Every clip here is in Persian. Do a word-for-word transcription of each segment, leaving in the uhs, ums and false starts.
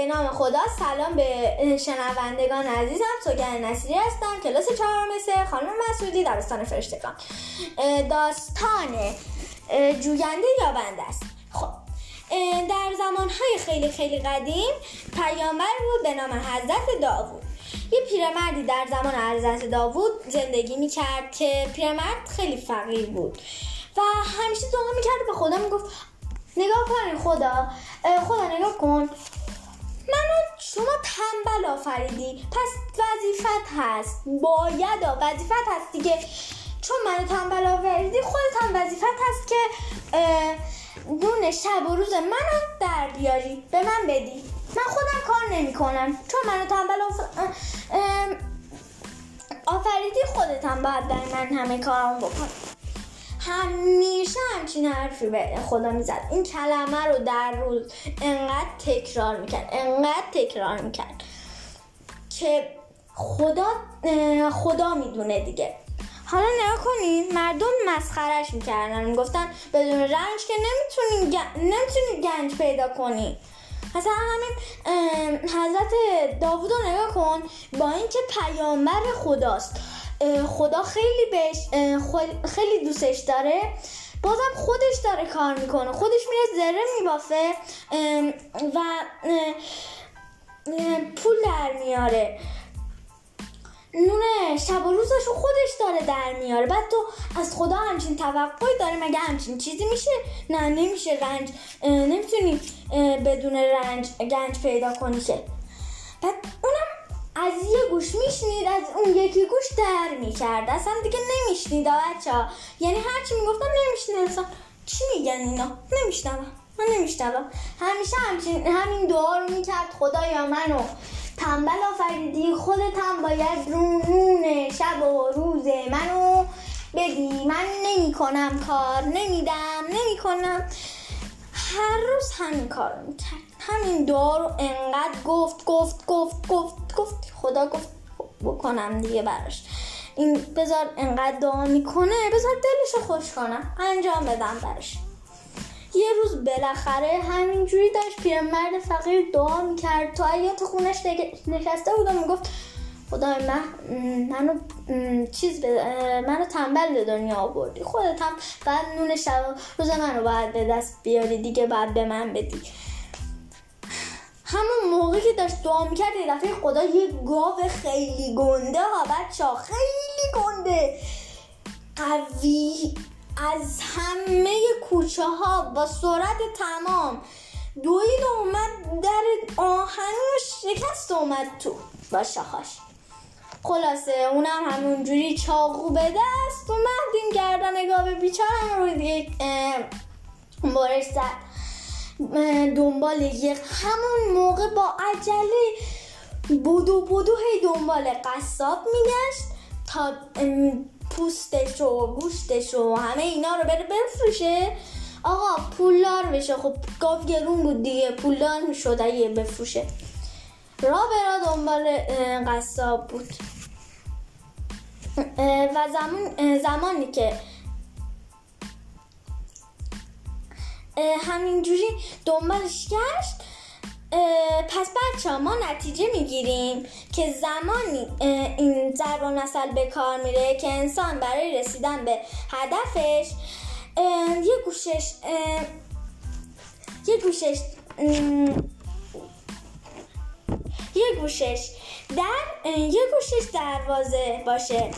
به نام خدا. سلام به شنوندگان عزیزم، سوگل نسیری هستم، کلاس چهارم سه، خانم مسعودی، دبستان فرشتگان. داستان جوینده یابنده است. خب در زمانهای خیلی خیلی قدیم پیامبر بود به نام حضرت داوود. یه پیرمردی در زمان حضرت داوود زندگی میکرد که پیرمرد خیلی فقیر بود و همیشه دعا میکرد به خدا، میگفت نگاه کن خدا، خدا نگاه کن، منو شما تنبل آفریدی، پس وظیفت هست، باید وظیفت هست دیگه، چون منو تنبل آفریدی خودت هم وظیفت هست که دون شب و روز منو در بیاری، به من بدی، من خودم کار نمی کنم، چون منو تنبل آف... آفریدی خودت هم باید در من همه کارم بکن. همیشه همچین حرفی به خدا میزد. این کلمه رو در روز انقدر تکرار میکرد انقدر تکرار میکرد که خدا خدا میدونه دیگه. حالا نگاه کنید مردم مسخرش میکردن، میگفتن بدون رنج که نمیتونی نمیتونی گنج پیدا کنی. مثلا همین حضرت داوود رو نگاه کن، با اینکه پیامبر خداست، خدا خیلی بهش خیلی دوستش داره، بازم خودش داره کار میکنه، خودش میره ذره میبافه و پول در میاره، نونه شب و روزشو خودش داره در میاره. بعد تو از خدا همچین توقعی داره؟ مگه همچین چیزی میشه؟ نه نمیشه. رنج نمیتونی بدون رنج گنج پیدا کنی که. بعد اونم از یه گوش میشنید، از اون یکی گوش در میکرد، اصلا دیگه نمیشنید بچه ها. یعنی هرچی میگفتم نمیشنید، اصلا چی میگن اینا، نمیشنم من نمیشنم. همیشه همچین همین دعا رو میکرد، خدایا منو تنبل آفریدی، خودت هم باید رونون شب و روز منو بدی، من نمیکنم کار، نمیدم نمیکنم. هر روز همین کار رو میکرد، همین دعا رو انقدر گفت گفت گفت گفت گفت خدا گفت بکنم دیگه براش، این بذار انقدر دعا میکنه، بذار دلشو خوش کنم، انجام بدم براش. یه روز بالاخره همینجوری داشت پیرمرد فقیر دعا میکرد تا حیاط خونش نشسته بود و میگفت خدای من منو چیز بده، منو تنبل به دنیا آوردی، خودت هم بعد نون شب روز منو باید به دست بیاری دیگه، بعد به من بدی. همون موقعی که داشت دعا میکرد یه دفعه خدا یه گاو خیلی گنده ها بچه ها، خیلی گنده، قوی، از همه کوچه ها با سرعت تمام دوید اومد در آهنی و شکست اومد تو با شاخاش. خلاصه اونم همونجوری چاقو به دست اومد، این گردن گاو بیچارم رو دیگه بارش زد دنبال یک. همون موقع با عجله بدو بدو هی دنبال قصاب میگشت تا پوستش و گوشتش و همه اینا رو بره بفروشه، آقا پولدار بشه. خب گاو گرون بود دیگه، پولدار میشد اگه بفروشه. را به را دنبال قصاب بود و زمان زمانی که همینجوری دنبالش گشت. پس بچه ها ما نتیجه میگیریم که زمانی این ضرب المثل به کار میره که انسان برای رسیدن به هدفش یه گوشش یه گوشش یه گوشش در یه گوشش دروازه باشه.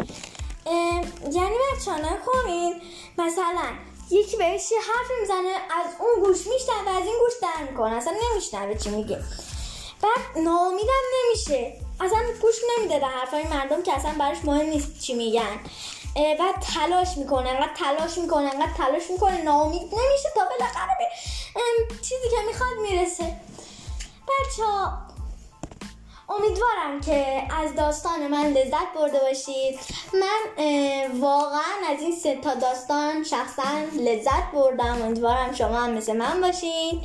یعنی بچه ها نکنین مثلا یکی بهش یه حرفی میزنه، از اون گوش میشنوه و از این گوش در میکنه، اصلا نمیشنوه چی میگه، بعد ناامیدم نمیشه، اصلا گوش نمیده به حرفای مردم که اصلا براش مهم نیست چی میگن، بعد تلاش میکنه انقدر تلاش میکنه انقدر تلاش میکنه ناامید نمیشه تا بالاخره به چیزی که میخواد میرسه. بچه ها امیدوارم که از داستان من لذت برده باشید. من واقعا از این سه تا داستان شخصا لذت بردم، امیدوارم شما هم مثل من باشین.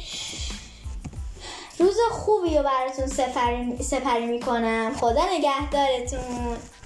روز خوبی رو براتون سپری میکنم، خدا نگهدارتون.